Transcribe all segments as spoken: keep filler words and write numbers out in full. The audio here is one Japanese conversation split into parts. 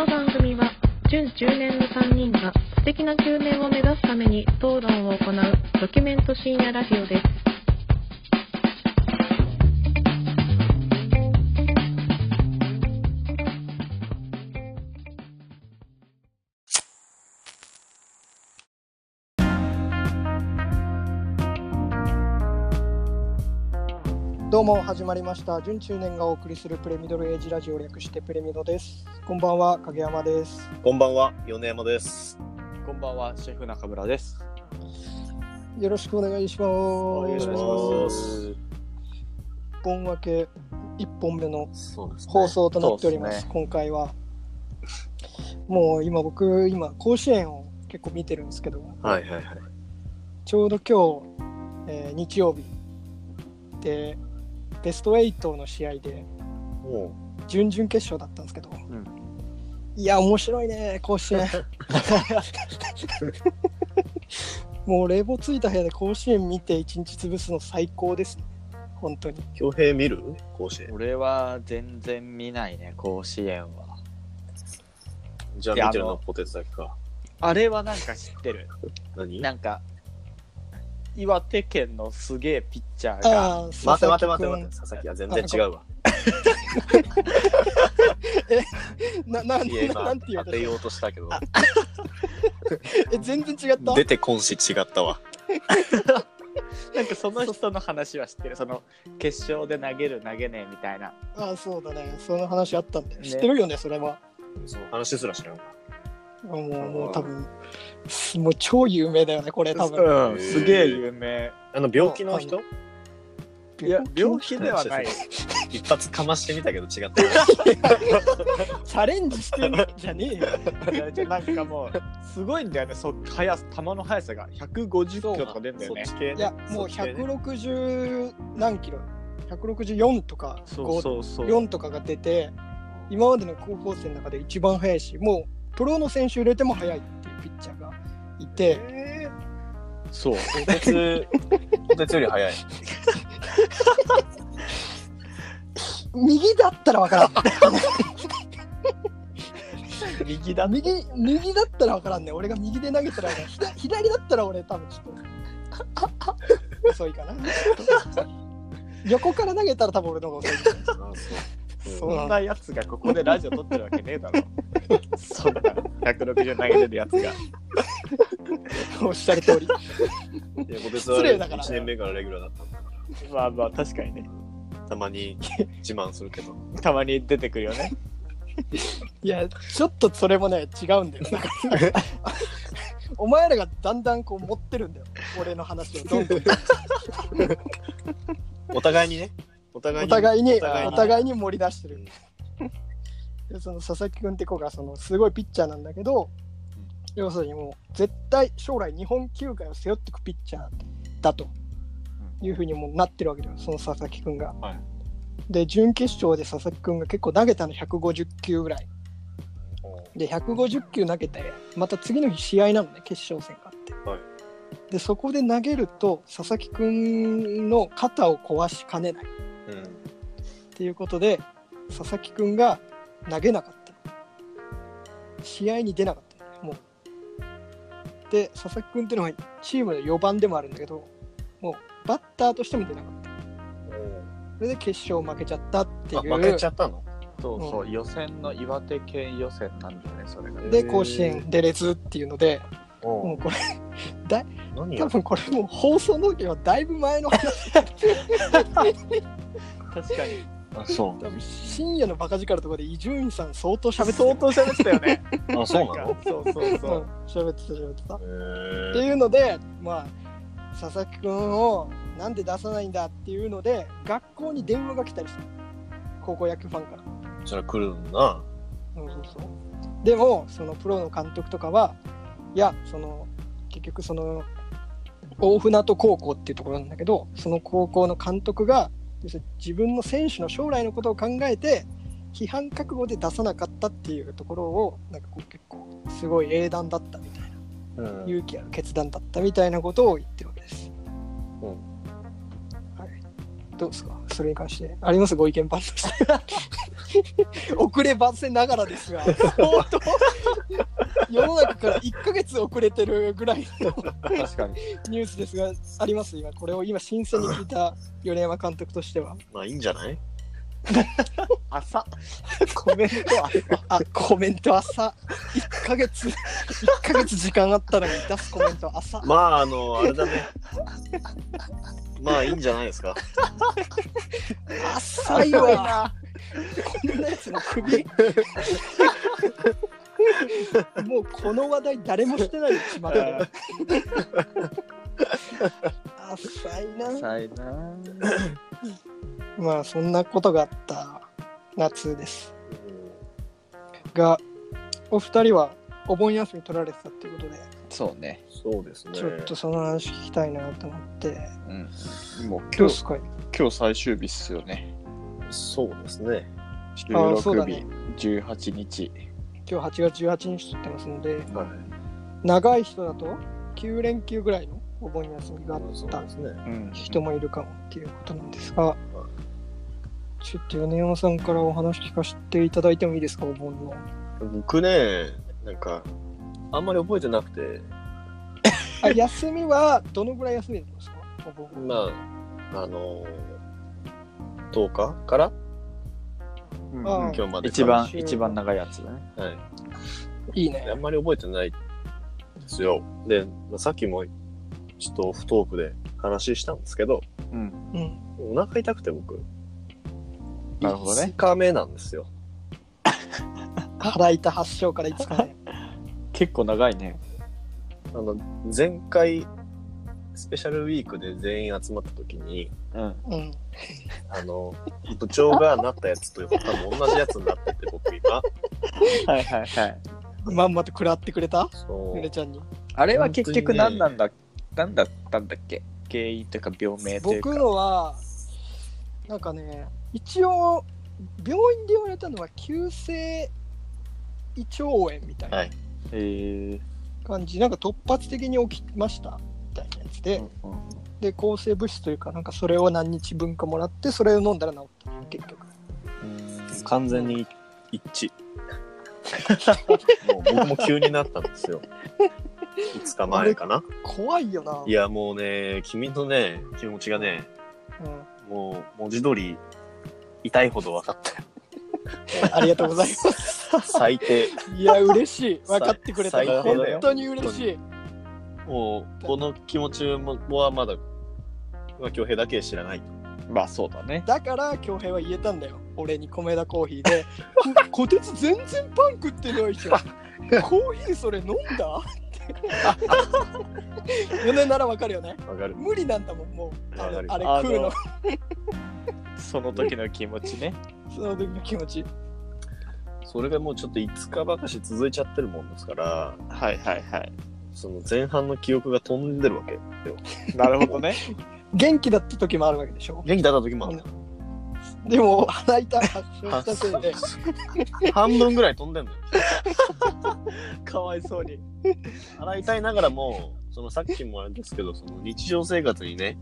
の番組は準じゅうねんのさんにんが素敵なきゅうねんを目指すために討論を行うドキュメント深夜ラジオです。どうも始まりました。準中年がお送りするプレミドルエイジラジオ、略してプレミドです。こんばんは、影山です。こんばんは、米山です。こんばんは、シェフ中村です。よろしくお願いします。お願いします。いっぽん分けいっぽんめの放送となっております。そうですね。今回はもう今僕今甲子園を結構見てるんですけど、はいはいはい、ちょうど今日、えー、日曜日で。ベストはちの試合で準々決勝だったんですけど、うん、いや面白いね甲子園もう冷房ついた部屋で甲子園見て一日潰すの最高ですね。本当に恭平見る甲子園？俺は全然見ないね甲子園は。じゃあ見てるのはポテツだけか。あれはなんか知ってる何なんか岩手県のすげえピッチャーがー待て待て待て待て佐々木は全然違うわえなな ん, いやなんて言う当てようとしたけどえ全然違った出てこんし違ったわなんかその人の話は知ってる。その決勝で投げる投げねえみたいな。ああそうだねその話あったんだよ、ね、知ってるよねそれは。その話すら知らんか。もうもう多分もう超有名だよねこれ多分、うん、すげえ有名。あの病気の人？いや病気ではない一発かましてみたけど違ったチャレンジしてんじゃねえよなんかもうすごいんだよね。そ速球の速さがひゃくごじゅっキロとか出るんだよね。そっち系ね。いやもうひゃくろくじゅうなんキロひゃくろくじゅうよんとかそうそうそうよんとかが出て今までの高校生の中で一番速いしもうプロの選手入れても速いっていうピッチャーがいて、えー、そうポテツポテツより速い右だったら分からん右だ右右だったら分からんね。俺が右で投げたら分からん。左だったら俺多分ちょっと遅いかな横から投げたら多分俺の方が遅いかなそんなやつがここでラジオ撮ってるわけねえだろそんなひゃくろくじゅう投げてるやつがおっしゃる通り。いやポテツはいちねんめからレギュラーだったんだからまあまあ確かにねたまに自慢するけどたまに出てくるよねいやちょっとそれもね違うんだよお前らがだんだんこう持ってるんだよ俺の話をどんどんお互いにねお互いにお互いに、お互いに、お互いに盛り出してるでその佐々木君って子がそのすごいピッチャーなんだけど、うん、要するにもう絶対将来日本球界を背負ってくピッチャーだというふうにもうなってるわけだよその佐々木君が、はい、で準決勝で佐々木君が結構投げたのひゃくごじゅっきゅうぐらいでひゃくごじゅっきゅう投げてまた次の日試合なのね決勝戦があって、はい、でそこで投げると佐々木君の肩を壊しかねないうん、っていうことで佐々木くんが投げなかった試合に出なかったもうで佐々木くんっていうのはチームのよばんでもあるんだけどもうバッターとしても出なかったそれで決勝負けちゃったっていう。あ負けちゃったのそうそう、うん、予選の岩手県予選なんだねそれがで甲子園出れずっていうのでもうこれだ多分これもう放送の時はだいぶ前の話だ確かにあそう多分深夜のバカ力とかで伊集院さん相当喋って相当喋ってたよねあそうなのそうそうそう喋、うん、ってた喋ってたっていうのでまあ佐々木くんをなんで出さないんだっていうので学校に電話が来たりした高校野球ファンからそりゃ来るんなそうそうそうでもそのプロの監督とかはいやその結局その大船渡高校っていうところなんだけどその高校の監督が自分の選手の将来のことを考えて批判覚悟で出さなかったっていうところをなんかこう結構すごい英断だったみたいな、うん、勇気ある決断だったみたいなことを言ってるわけです、うんはい、どうですかそれに関してありますご意見番として遅ればせながらですが本当世の中からいっかげつ遅れてるぐらいの確かにニュースですがあります。今これを今新鮮に聞いた米山監督としてはまあいいんじゃない。朝コメント朝あコメント朝いっかげついっかげつ時間あったのに出すコメント朝まああのあれだねまあいいんじゃないですか。浅いわこんなやつの首もうこの話題誰もしてないでしまった浅いな浅いなまあそんなことがあった夏ですが、お二人はお盆休み取られてたっていうことで。そうね。そうですね。ちょっとその話聞きたいなと思って。うん。もう今日今日最終日っすよね。そうですね。収録日じゅうはちにち。今日はちがつじゅうはちにち撮ってますので、はい、長い人だときゅうれんきゅうぐらいのお盆休みがあった人もいるかもっていうことなんですが、ちょっと米山さんからお話聞かせていただいてもいいですか、お盆の。僕ね、なんかあんまり覚えてなくてあ休みはどのぐらい休みなんですか。まああのー、とおかから、うん、今日まで一番一番長いやつだね、はい、いいね。あんまり覚えてないですよ。で、まあ、さっきもちょっとオフトークで話したんですけど、うんうん、お腹痛くて僕なるほど、ね、いつかめなんですよ腹痛発症からいつかめ結構長いね。あの前回スペシャルウィークで全員集まった時に、うん、あの部長がなったやつと多分同じやつになってて僕今はいはいはいまんまと食らってくれたゆれちゃんに。あれは結局何なんだ、ね、何だったんだっけ、原因というか病名というか。僕のはなんかね、一応病院で言われたのは急性胃腸炎みたいな、はい、へ感じ、なんか突発的に起きましたみたいなやつで、うんうん、で抗生物質というかなんかそれを何日分かもらってそれを飲んだら治った結局。うん、完全に一致。もう僕も急になったんですよ。いつかまえかな。怖いよな。いやもうね、君のね気持ちがね、うん、もう文字通り痛いほど分かったよ。ありがとうございます。最低。いや嬉しい。分かってくれたから本当に嬉しい。もうこの気持ちはまだ恭平だけ知らない。まあそうだね。だから恭平は言えたんだよ。俺に米田コーヒーでこてつ全然パン食ってないじゃん。コーヒーそれ飲んだ？よねんならわかるよね。わかる。無理なんだもんもう。あれ食うの。その時の気持ちね。その時の気持ち。それがもうちょっといつかばかし続いちゃってるもんですから。はいはいはい。その前半の記憶が飛んでるわけよ。なるほどね。元気だった時もあるわけでしょ。元気だった時もある。でも鼻痛発症したせいで半分ぐらい飛んでんのよ。かわいそうに。鼻痛いながらもそのさっきもあれですけどその日常生活にね。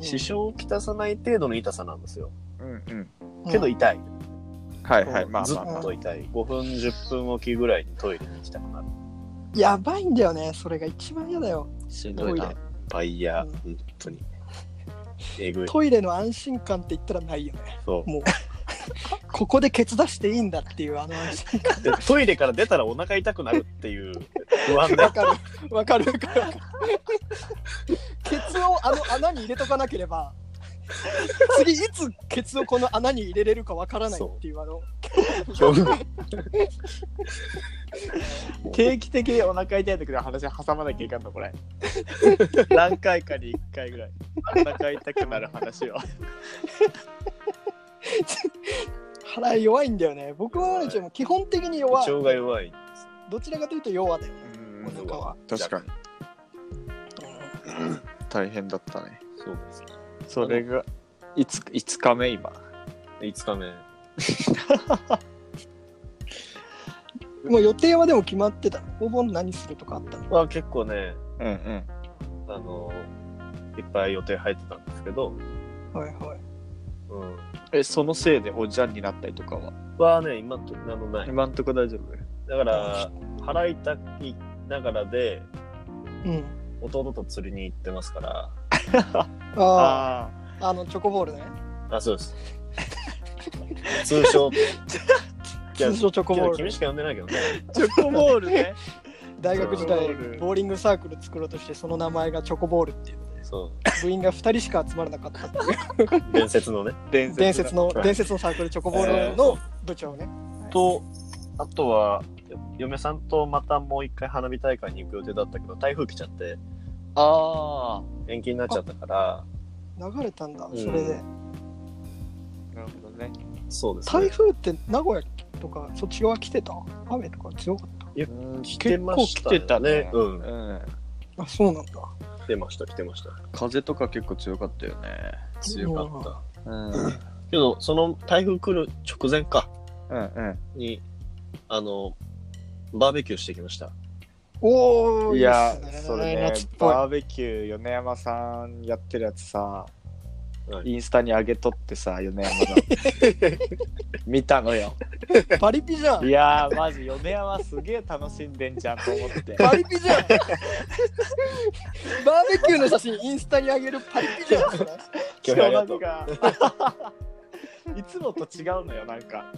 支障をきたさない程度の痛さなんですよ、うんうん、けど痛い、うん、はいはい、まあ、ずっと痛い、まあ、ごふんじゅっぷんおきぐらいにトイレに行きたくなる。やばいんだよね、それが一番嫌だよ。しんどいなバイヤー、うん、本当にえぐい。トイレの安心感って言ったらないよね。そうもうここでケツ出していいんだっていうあの安心感でトイレから出たらお腹痛くなるっていう不安だ。わかるわかるわかるケツをあの穴に入れとかなければ次いつケツをこの穴に入れれるかわからないっていうあの定期的にお腹痛い時の話挟まなきゃいかんのこれ何回かにいっかいぐらいお腹痛くなる話を腹弱いんだよね僕は。ちょっと基本的に弱い、腸が弱い、どちらかというと弱だよねお腹は。確かに大変だったね。そうですね。それがいつかめ今。いつかめ。もう予定はでも決まってた。お盆何するとかあったの？あ、結構ね。うんうん。あのいっぱい予定入ってたんですけど。はいはい。うん、えそのせいでおじゃんになったりとかははね、今んとこ何もない。今んとこ大丈夫だから、払いたきながらで、うん、弟と釣りに行ってますからああ、あのチョコボールね。あ、そうです通称通称チョコボール。君しか呼んでないけどねチョコボールね大学時代ボーリングサークル作ろうとして、その名前がチョコボールっていうので、そう部員がふたりしか集まらなかったっていう伝説のね伝 説, 伝説の伝説のサークルチョコボールの部長ね、えー、とあとは嫁さんとまたもう一回花火大会に行く予定だったけど、台風来ちゃって、ああ延期になっちゃったから流れたんだ、うん、それで。なるほどね。そうですね。台風って名古屋とかそっちは来てた？雨とか強かった？いや、来てましたね。結構来てたね。うん。うん、あ、そうなんだ。来てました、来てました。風とか結構強かったよね。強かった。うん。けど、その台風来る直前か。うんうん。に、あの、バーベキューしてきました。おー、いや、それね、バーベキュー、米山さんやってるやつさ、インスタに上げとってさ、米山が見たのよ。パリピじゃん。いやー、マジ米山すげえ楽しんでんじゃんと思ってパリピじゃんバーベキューの写真インスタに上げるパリピじゃんしかもなんかいつもと違うのよ。なんか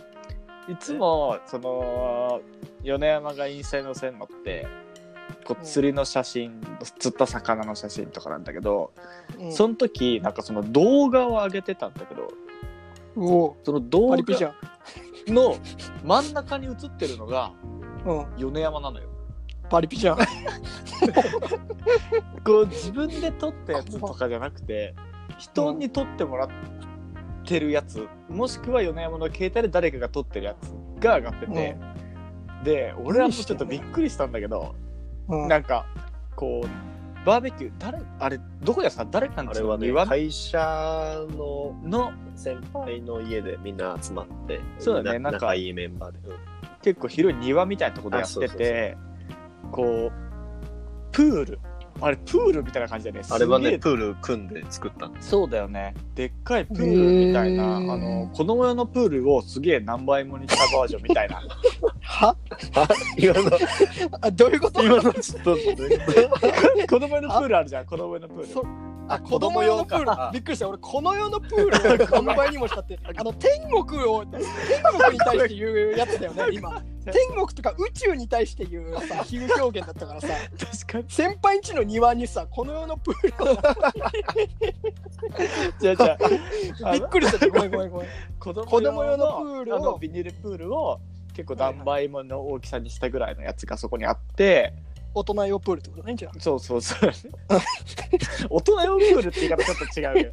いつもその米山がインスタに載せるのってこう釣りの写真、釣った魚の写真とかなんだけど、うん、その時なんかその動画を上げてたんだけど、おその動画の真ん中に写ってるのが米山なのよ。パリピじゃんこう自分で撮ったやつとかじゃなくて、人に撮ってもらってるやつ、もしくは米山の携帯で誰かが撮ってるやつが上がってて、うん、で俺らもちょっとびっくりしたんだけど、うん、なんかこうバーベキュー、誰あれどこでさ、誰かの家の、あれはね、会社のの先輩の家でみんな集まって、そうだね、なんか仲いいメンバーで、うん、結構広い庭みたいなところでやってて、そうそうそう、こうプール、あれプールみたいな感じだね。あれはね、プール組んで作ったんです。そうだよね、でっかいプールみたいな、あの子供用のプールをすげえ何倍もにしたバージョンみたいなは今のあ、どういうこと？今のちょっと子供用のプールあるじゃん、子供用のプール。あ、子供用のプール、びっくりした。俺この世のプールを何倍にもしたってあの天国を、天国に対して言うやつだよね今天国とか宇宙に対して言うさ、比喩表現だったからさ確かに先輩んちの庭にさ、この世のプールをじゃじゃびっくりした。ごめんごめんごめん。子供用のプールを、あのビニールプールを結構何倍もの大きさにしたぐらいのやつがそこにあって、大人用プールってことないんじゃん。そうそうそう大人用プールって言い方ちょっと違うよ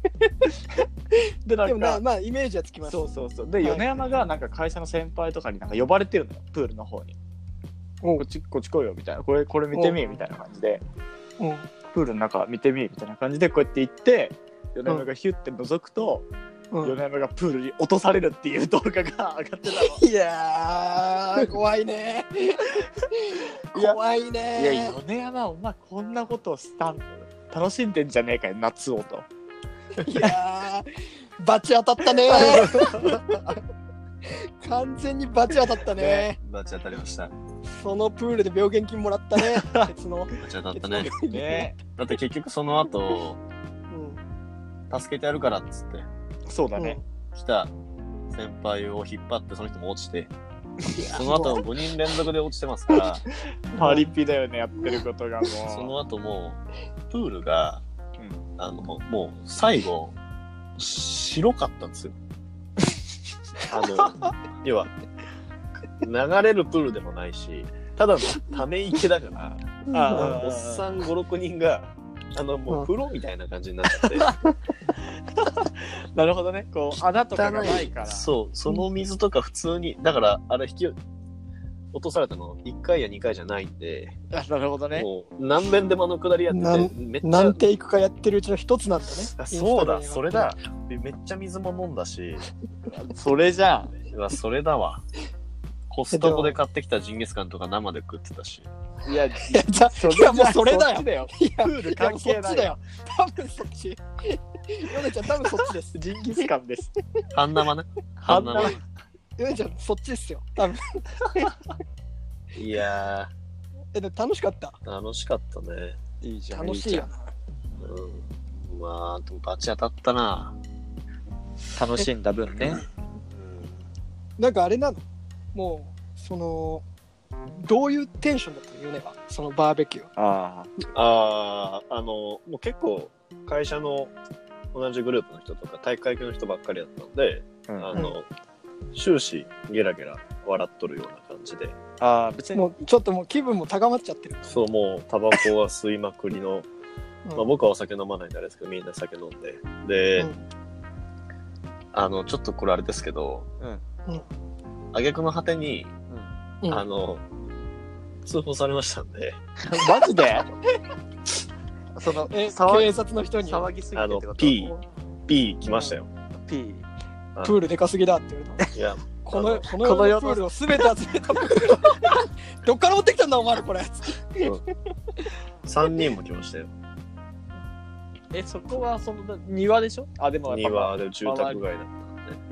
で, なんかでもまあまあイメージはつきます。そうそうそう。で、米山がなんか会社の先輩とかになんか呼ばれてるのよ、プールの方に。こっちこっち来いよみたいな、これこれ見てみみたいな感じで、うん、プールの中見てみみたいな感じでこうやって行って、米山がヒュッて覗くと、うん、米山がプールに落とされるっていう動画が上がってたの。いやー怖いね怖いね。いやいや、米山お前こんなことをしたん、楽しんでんじゃねえかよ夏をと。いやーバチ当たったね完全にバチ当たったね、ね、バチ当たりました。そのプールで病原菌もらったね別のバチ当たった ね, ねだって結局その後、うん、助けてやるからっつって、そうだね、うん、来た先輩を引っ張って、その人も落ちて、その後ごにん連続で落ちてますからパリピだよね、やってることが。もうその後もうプールが、うん、あのもう最後白かったんですよあの要は流れるプールでもないし、ただのため池だからあおっさん ご,ろく 人があのもう風呂みたいな感じになっちゃってなるほどね、こう穴とかがないから。そう、その水とか普通に、だからあれ引き落とされたのいっかいやにかいじゃないんで。あ、なるほどね。もう何遍でもあの下りやってて、めっちゃ何テイクかやってるうちの一つなんだね。あ、そうだ、それだ。めっちゃ水も飲んだしそれじゃん。それだわ。コストコで買ってきたジンギスカンとか生で食ってたしいや、いやもうそれだよ。いや、プール関係ない。そっちだよ。多分そっち。ヨネちゃん、多分そっちです。ジンギスカンです。半生ね。半生。ヨネちゃん、そっちですよ。多分。いやー。え、でも楽しかった。楽しかったね。いいじゃん。楽しいよな。うん。まあ、でもバチ当たったな。楽しんだ分ね。なんかあれなの？もう、その、どういうテンションだったの？ヨネはそのバーベキュー。ああ、あのもう結構会社の同じグループの人とか体育会系の人ばっかりだったので、うん、あの、うん、終始ゲラゲラ笑っとるような感じで。ああ、別にもうちょっともう気分も高まっちゃってる。そう、もうタバコは吸いまくりの、うん、まあ、僕はお酒飲まないんであれですけど、みんな酒飲んでで、うん、あのちょっとこれあれですけど、うんうん、挙句の果てに。あの、うん、通報されましたんで。マジでそのえ警察の人に騒ぎすぎてってこと？あの P P 来ましたよ。うん、P プールでかすぎだっていうの。いやこのこの世のプールをすべて集めた。どっから持ってきたんだお前らこれ。さんにんも来ましたよ。え、そこはその庭でしょ？あ、でも庭で住宅街だったんで。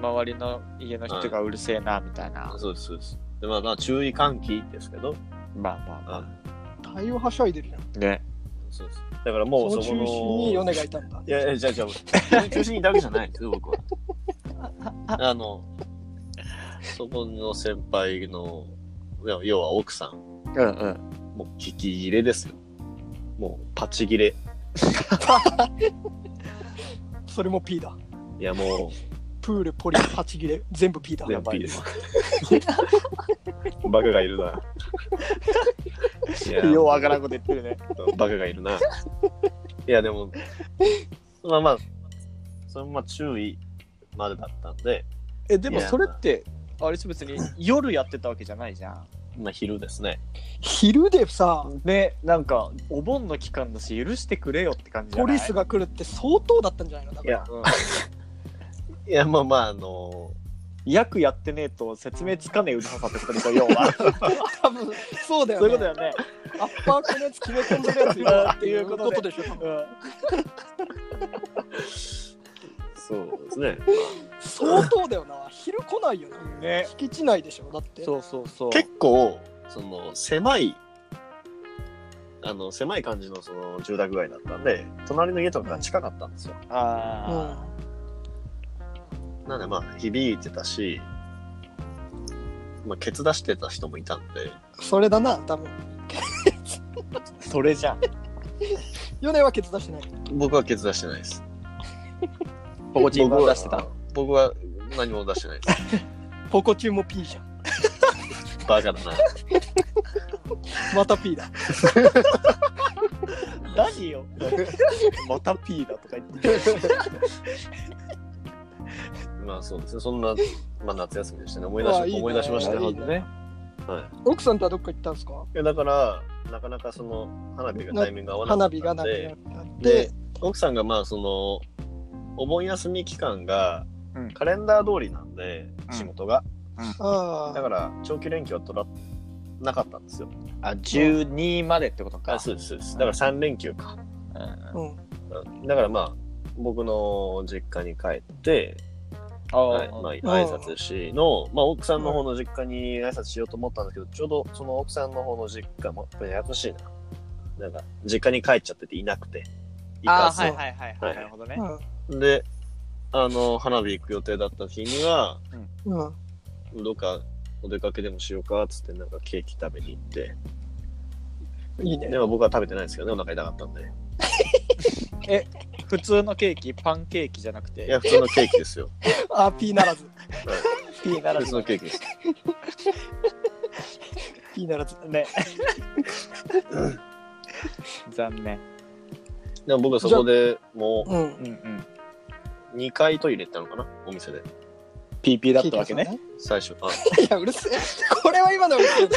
周りの家の人がうるせえなみたいな。そうですそうです。でまあまあ注意喚起ですけど、まあまあまあ、対応はしゃいでるじゃん。ね。そうです。だからもうそこの。その中心にヨネがいたんだ。いやいや、じゃあじゃあ中心だけじゃないんですよ僕は。あのそこの先輩の要は奥さん。うんうん。もう聞き切れですよ。もうパチ切れ。それも P だ。いやもう。プール、ポリ、パチ切れ、全部 P だ。全部 P です。バカがいるな。ようわからんこと言ってるね。バカがいるな。いやでも、まあまあ、そのまま注意までだったんで。え、でもそれって、あれし別に夜やってたわけじゃないじゃん。まあ昼ですね。昼でさ、ね、なんかお盆の期間だし許してくれよって感じじゃない。ポリスが来るって相当だったんじゃないの？だから。いや、うんいやまあまああのー、役やってねえと説明つかねえうるささってことで要は多分そうだよね。そういうことだよね。アッパーコネツ決め込んでるやつ今っていうことでしょ。そうですね。相当だよな。昼来ないよな。ね。敷地内でしょだって。そうそうそう。結構その狭いあの狭い感じのその住宅街だったんで隣の家とかが近かったんですよ。うん、ああ。うんなのでまあ響いてたし、まあ、ケツ出してた人もいたんでそれだな多分それじゃん。ヨネはケツ出してない。僕はケツ出してないです。ポコチンも出してた。僕は何も出してないです。ポコチンも P じゃん。バカだな。また P だ。何よまた P だとか言ってまあそうですね、そんな、まあ、夏休みでしたね。思い出し、ああいいね、思い出しましたね。ああいいね、はい、奥さんとはどっか行ったんですか？いやだからなかなかその花火がタイミングが合わなかったので、で奥さんがまあそのお盆休み期間がカレンダー通りなんで、うん、仕事が、うんうん、だから長期連休は取らなかったんですよ。あ、じゅうにまでってことか。あ、そうですそうです。だからさん連休か、うんうん、だからまあ僕の実家に帰って。はい、まあ挨拶しの、まあ、奥さんの方の実家に挨拶しようと思ったんですけど、うん、ちょうどその奥さんの方の実家もややこしいな。なんか実家に帰っちゃってていなくて。あ、はいはいはいはい、はい、なるほどね。で、あの花火行く予定だった日には、うん、どっかお出かけでもしようかっつってなんかケーキ食べに行って。いいね。でも僕は食べてないんですけどね、お腹痛かったんで。え、普通のケーキ、パンケーキじゃなくて。いや、普通のケーキですよ。あ、P ならず。P ならず。普通のケーキです。P ならずね。うん、残念。でも僕はそこでもう、うんうんうん、にかいトイレ行ったのかな、お店で。ピーピー だったわけね。最初。あいや、うるせえ。これは今のうるせえ。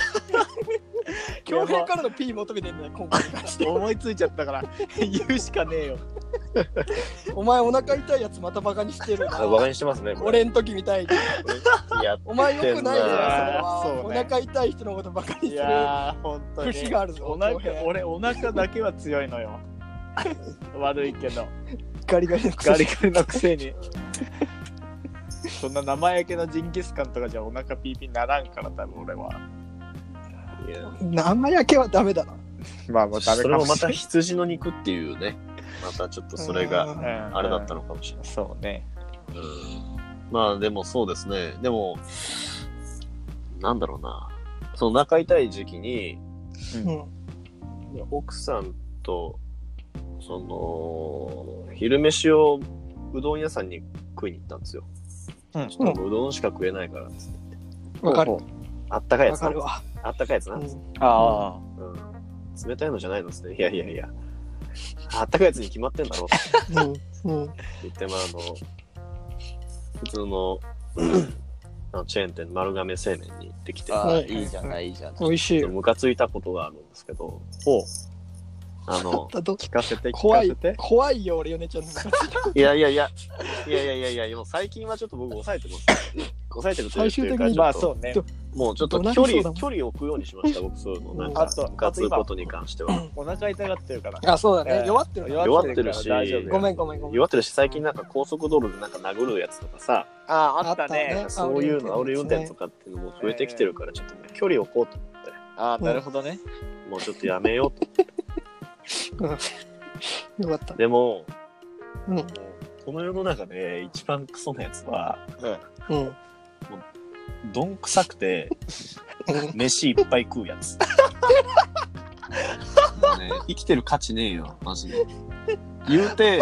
強兵からの P 求めてんだよ、今回。思いついちゃったから、言うしかねえよ。お前お腹痛いやつまたバカにしてるな。バカにしてますね。俺ん時みたいに。お前よくないよ、それは。そうね、お腹痛い人のことバカにする節があるぞ。お腹、俺お腹だけは強いのよ。悪いけど。ガリガリのくせに。ガリガリのくせに。そんな生焼けのジンギスカンとかじゃお腹ピーピーならんから多分俺は。いや生焼けはダメだな。まあまあダメかもしれない。それもまた羊の肉っていうね。またちょっとそれがあれだったのかもしれない。うんうん、そうね。うん。まあでもそうですね。でもなんだろうな。その仲痛い時期に、うん、奥さんとその昼飯をうどん屋さんに食いに行ったんですよ。うん、ちょっとうどんしか食えないからですって。わかる。あったかいやつなんです。あったかいやつなんです。うん、ああ、うん。冷たいのじゃないのですね。いやいやいや。あったかいやつに決まってんだろって言って、まあ、あの普通の、うん、あのチェーン店丸亀製麺に行ってきて、あいいじゃないいいじゃない、美味しい。ムカついたことがあるんですけど、ほうあの聞かせて聞かせて怖い怖いよ俺ヨネちゃんのムカついたこと。いやいやいやいやいやいやいやいやもう最近はちょっと僕抑えてます、ね。抑えてるというか、まあそうね。もうちょっと距離距離を置くようにしました。僕そういうのなんかムカつくことに関しては。お腹痛がってるから。あ、そうだね。えー、弱ってる弱ってるし。ごめんごめんごめん。弱ってるし最近なんか高速道路でなんか殴るやつとかさ。ああったね。そういうの煽り運転とかっていうのも増えてきてるからちょっと、ねえー、距離を置こうと思って。ああなるほどね。もうちょっとやめようと思って。よかった。でも、うん、もこの世の中で一番クソなやつは。うん。うんもうどんくさくて飯いっぱい食うやつ、ね、生きてる価値ねえよマジで。言うて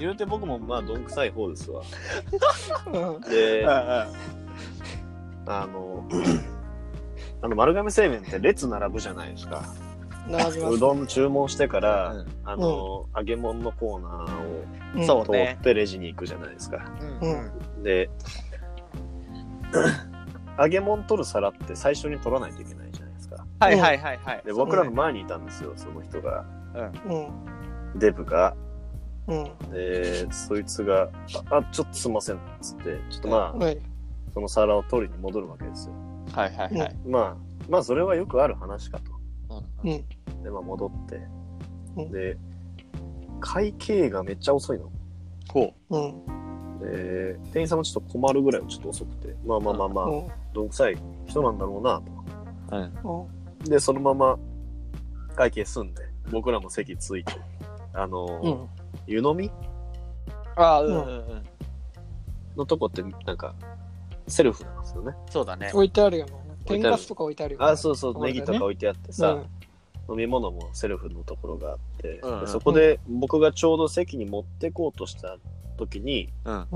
言うて僕もまあどんくさい方ですわ。であのあの丸亀製麺って列並ぶじゃないですか。並びますね。うどん注文してから、うん、あの、うん、揚げ物のコーナーを通ってレジに行くじゃないですか、うん、で揚げ物取る皿って最初に取らないといけないじゃないですか。はいはいはいはい。で僕らの前にいたんですよその人が、うん、デブが、うん、でそいつがあちょっとすいませんっつってちょっとまあ、はい、その皿を取りに戻るわけですよ。はいはいはい。まあまあそれはよくある話かと。うん、でまあ戻って、うん、で会計がめっちゃ遅いの。こう。うんえー、店員さんもちょっと困るぐらいちょっと遅くてまあまあまあまあ、うん、どんくさい人なんだろうなと、うん、でそのまま会計済んで僕らも席ついてあのーうん、湯飲みああうん、うん、のとこってなんかセルフなんですよね。そうだね置いてあるよね。天かすとか置いてあるよね。あそうそう、ね、ネギとか置いてあってさ、うん飲み物もセルフのところがあって、うんうん、でそこで僕がちょうど席に持ってこうとした時に、うん、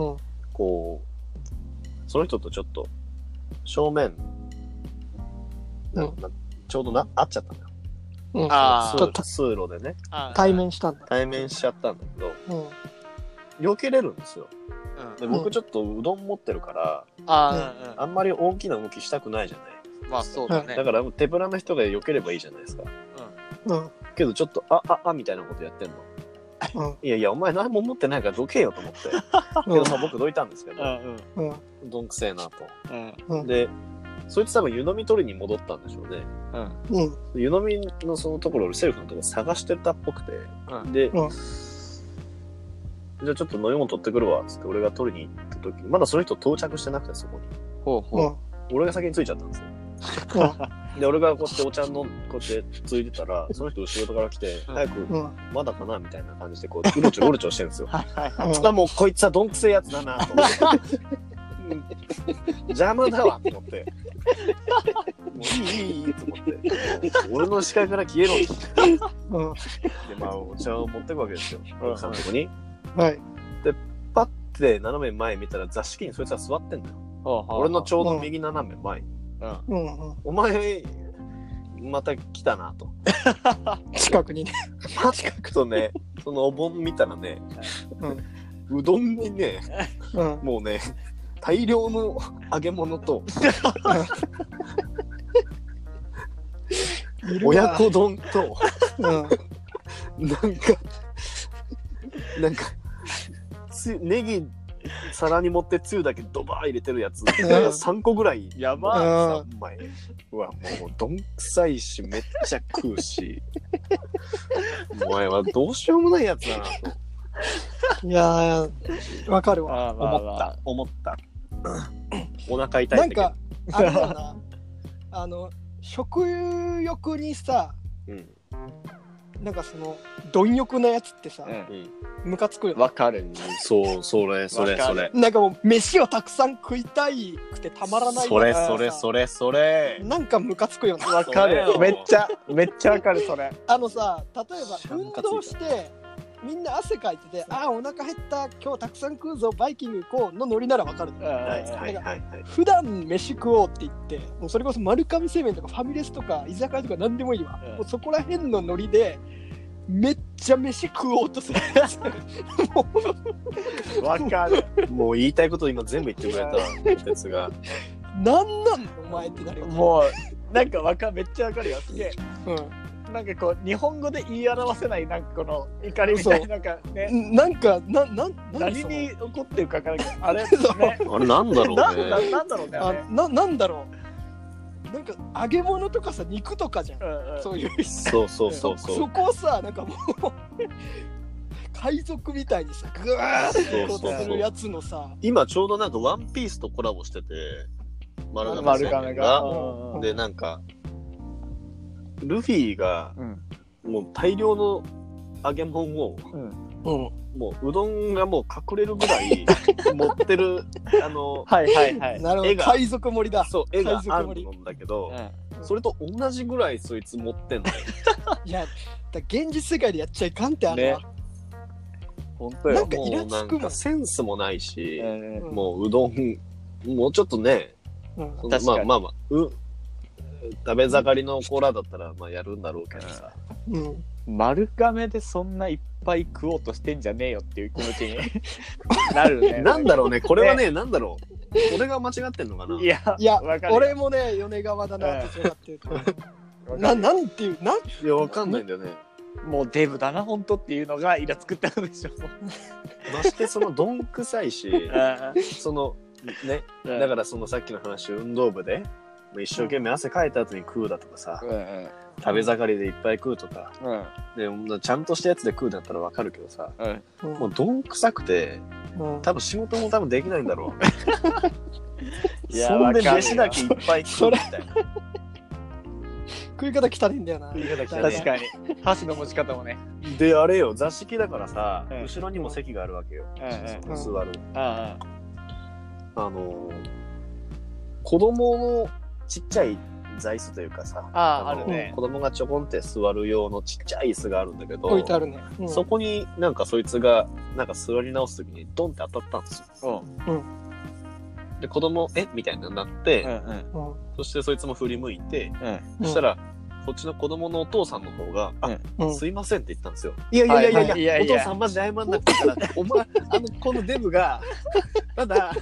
こうその人とちょっと正面、うん、ちょうどな合っちゃったんだよ、うん、あ通路でね対面したんだ対面しちゃったんだけど、うん、避けれるんですよ、うん、で僕ちょっとうどん持ってるから、うんうん、あんまり大きな動きしたくないじゃない。まあそうだね。だから手ぶらの人が避ければいいじゃないですか、うんうん、けどちょっとあああみたいなことやってんの、うん、いやいやお前何も持ってないからどけよと思ってけどまあ僕どいたんですけど、うんうん、どんくせえなと、うんうん、でそいつ多分湯飲み取りに戻ったんでしょうね、うん、湯飲みのそのところセルフのところ探してたっぽくて、うん、で、うん、じゃあちょっと飲み物取ってくるわっつって俺が取りに行った時まだその人到着してなくてそこにほうほう、うん、俺が先に着いちゃったんですよで俺がこうやってお茶飲んこうやってついてたらその人後ろから来て早くまだかなみたいな感じでこううろちょうろちょしてるんですよ。しかもこいつはどんくせえやつだなと思って邪魔だわと思ってもういいいいと思って俺の視界から消えろとでまあお茶を持ってくわけですよ奥さんのとこに、はい、でパッて斜め前見たら座敷にそいつは座ってんだよ、はあはあ、俺のちょうど右斜め前に、うんうん、お前また来たなと近くにね近くとねそのお盆見たらね、うん、うどんにね、うん、もうね大量の揚げ物と親子丼と、うん、なんかなんかつネギ皿に持ってつゆだけドバー入れてるやつさんこぐらいやばーさんまいはもうどんくさいしめっちゃ食うしお前はどうしようもないやつだなといやわかるわ思った思ったお腹痛いんだけどなんかあれだなあの食欲にさ、うん、なんかその貪欲なやつってさ、ム、う、カ、ん、つくよね。わかるね。そう、それそれそれ。なんかもう飯をたくさん食いたいくてたまらない。それそれそれそれ。なんかムカつくよね。わかる。めっちゃめっちゃわかるそれ。あのさ、例えば運動してみんな汗かいてて、ああお腹減った今日たくさん食うぞバイキング行こうのノリならわかる。はいはいはい。普段飯食おうって言って、もうそれこそ丸亀製麺とかファミレスとか居酒屋とかなんでもいいわ。もうそこら辺のノリで。めっちゃ飯食おうとするわかるもう言いたいこと今全部言ってくれたやつがなんなんのお前ってなるよもうなんかわかめっちゃわかるよすげえ、うん、なんかこう日本語で言い表せないなんかこの怒りみたいななんかねなんかなな何に怒ってるかわからないけどあれ、ね、あれなんだろうねなんなんだろうねあれななんだろうなんか揚げ物とかさ肉とかじゃん、うんうん、そういうそうそうそうそうそこをさなんかもう海賊みたいにさグワーッとするやつのさそうそうそう今ちょうどなんかワンピースとコラボしてて丸亀製麺が、うんうん、でなんかルフィが、うん、もう大量の揚げ物を、うんうんもううどんがもう隠れるぐらい持ってるあのはいはい、はい、なるほど絵が海賊盛りだそう絵があるんだけど、うん、それと同じぐらいそいつ持ってんだよいやだ現実世界でやっちゃいかんってあるわ、ね、本当よなんかイラつくもんもうなんかセンスもないし、えー、もううどんもうちょっとね、うん、まあまあまあう食べ盛りのコーラだったらまあやるんだろうけどさ、うん、丸亀でそんないっぱい食おうとしてんじゃねえよっていう気持ちになるねなんだろうねこれは ね, ねなんだろう俺が間違ってんのかないやいや俺もね米川だなって違ってるななんていうなんいやわかんないんだよねもうデブだな本当っていうのがイラつくってことでしょましてそのどんくさいしそのねだからそのさっきの話運動部で一生懸命汗かいた後に食うだとかさ、うんうん、食べ盛りでいっぱい食うとか、うん、でちゃんとしたやつで食うだったらわかるけどさ、うん、もうどんくさくて、うん、多分仕事も多分できないんだろういやそんで飯だけいっぱい食うみたいな食い方汚いんだよな食い方汚い確かに箸の持ち方もねであれよ座敷だからさ、うん、後ろにも席があるわけよ、うんうん、座る、うん、あの子供のちっちゃい座椅子というかさああある、ね、子供がちょこんって座る用のちっちゃい椅子があるんだけど置いてあるね、うん、そこになんかそいつがなんか座り直す時にドンって当たったんですよ、うんうん、で子供えみたいになって、うんうん、そしてそいつも振り向いて、うん、そしたらこっちの子供のお父さんの方が、うん、あすいませんって言ったんですよ、うん、いやいやいやいや、はい、いやいやお父さんマジ謝んなくてからお前あのこのデブがただ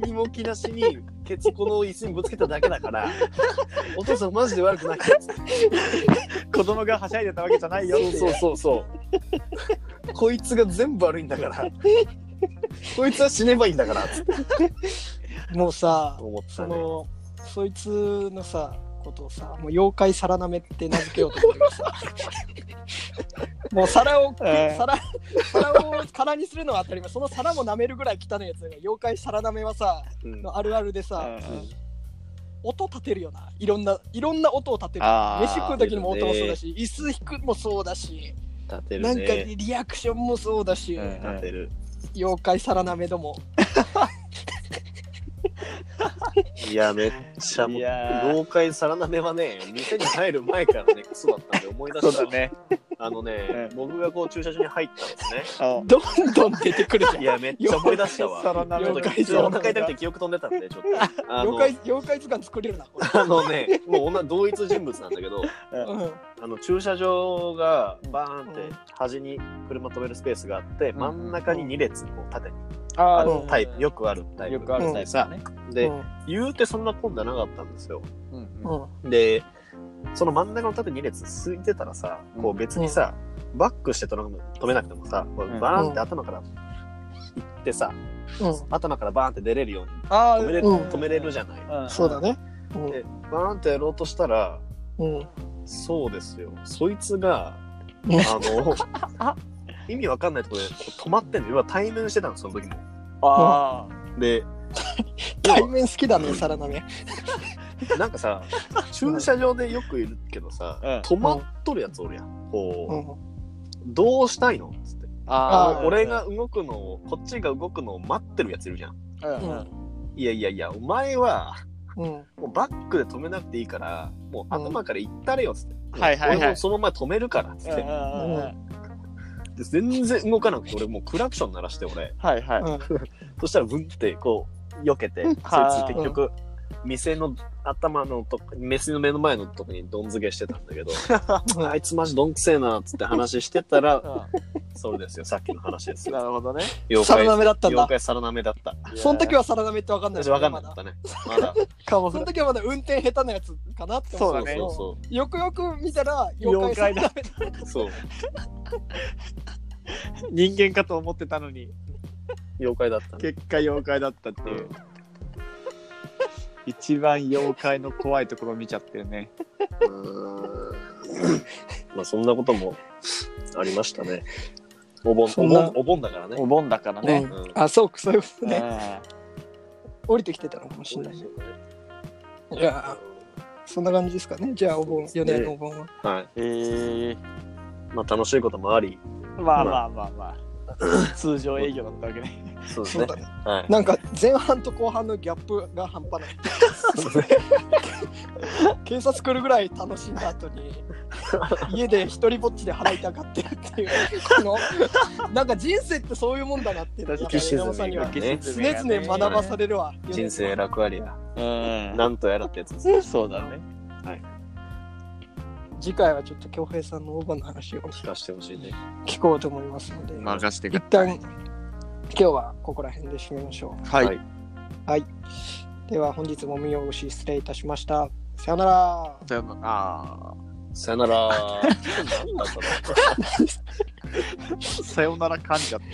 何も気なしにケツこの椅子にぶつけただけだからお父さんマジで悪くない子供がはしゃいでたわけじゃないよそうそうそうこいつが全部悪いんだからこいつは死ねばいいんだからもうさ思った、ね、そのそいつのさことをさもう妖怪皿なめって名付けようと思ってさもう皿を、えー、皿, 皿を空にするのは当たり前その皿も舐めるぐらい汚いやつが妖怪皿なめはさ、うん、のあるあるでさ、うんうん、音立てるよないろんないろんな音を立てる飯食う時にも音もそうだし、ね、椅子引くもそうだし立てる、ね、なんかリアクションもそうだし、うん、立てる妖怪皿なめどもいやめっちゃもう妖怪皿なめはね店に入る前からねクソだったんで思い出したそうだねあのね、うん、僕がこう駐車場に入ったんですねどんどん出てくるじゃんいやめっちゃ思い出したわお腹痛くて記憶飛んでたんでちょっとあの妖怪妖怪図鑑作れるなあのねもう同一人物なんだけど、うん、あの駐車場がバーンって端に車止めるスペースがあって、うん、真ん中にに列こう縦にああのタイプ、うん、よくあるタイプよくあるタイプさ、うん、で、うん、言うてそんな混んでなかったんですよ、うんうん、でその真ん中の縦に列空いてたらさこう別にさ、うんバックして止めなくてもさ、こうバーンって頭から行ってさ、うん、頭からバーンって出れるように止めれる、うん、止めれるじゃない、うんうん、そうだね、うん、でバーンってやろうとしたら、うん、そうですよ、そいつがあの意味わかんないところで止まってんの。要は対面してたの、その時も。ああ。で対面好きだね、サラナメ。なんかさ、駐車場でよくいるけどさ、うん、止まっとるやつおるやん。こう、うん、どうしたいのつって。ああ。俺が動くのを、こっちが動くのを待ってるやついるじゃん。うん、いやいやいや、お前は、うん、もうバックで止めなくていいから、もう頭から行ったれよつって。うん、はいはいはい。俺もそのまま止めるからつって。で全然動かなくて、俺もうクラクション鳴らして俺、はいはい、うん、そしたらブンってこう避けて、うん、そいつ結局、うん、店の頭のと店の目の前のとこにどん付けしてたんだけどあいつマジどんくせえなっつって話してたらそうですよ、さっきの話ですよ。なるほどね。サラナメだったんだ。妖怪サラナメだった。その時はサラナメって分かんない、分かんなかったね、まだかも。その時はまだ運転下手なやつかなって思った。そうだね。そうよくよく見たら妖怪サラナメだ。そう人間かと思ってたのに妖怪だった、ね、結果妖怪だったっていう、うん、一番妖怪の怖いところを見ちゃってるね。うーんまあそんなこともありましたね。お盆、お盆、お盆だからね。お盆だからね、うんうん、あ、そうか、そういうことね。降りてきてたのかもしれないね。いや、そんな感じですかね。じゃあお盆、よねんのお盆は、えー、はい、えー、まあ楽しいこともあり、まあまあまあまあ通常営業だったわけね。そうですね。はい、なんか前半と後半のギャップが半端ない。警察来るぐらい楽しんだ後に家で一人ぼっちで腹痛がってるっていうこのなんか人生ってそういうもんだなって確かに常々学ばされるわ、ね、人生楽ありだ、うん、なんとやらってやつですね。そうだね、はい。次回はちょっと恭平さんのお盆の話を聞かせてほしいね。聞こうと思いますので、任せてください。一旦今日はここら辺で締めましょう。はい、はい、では本日も見ようし失礼いたしました。さよなら。さよなら。さよなら。さよなら。患者って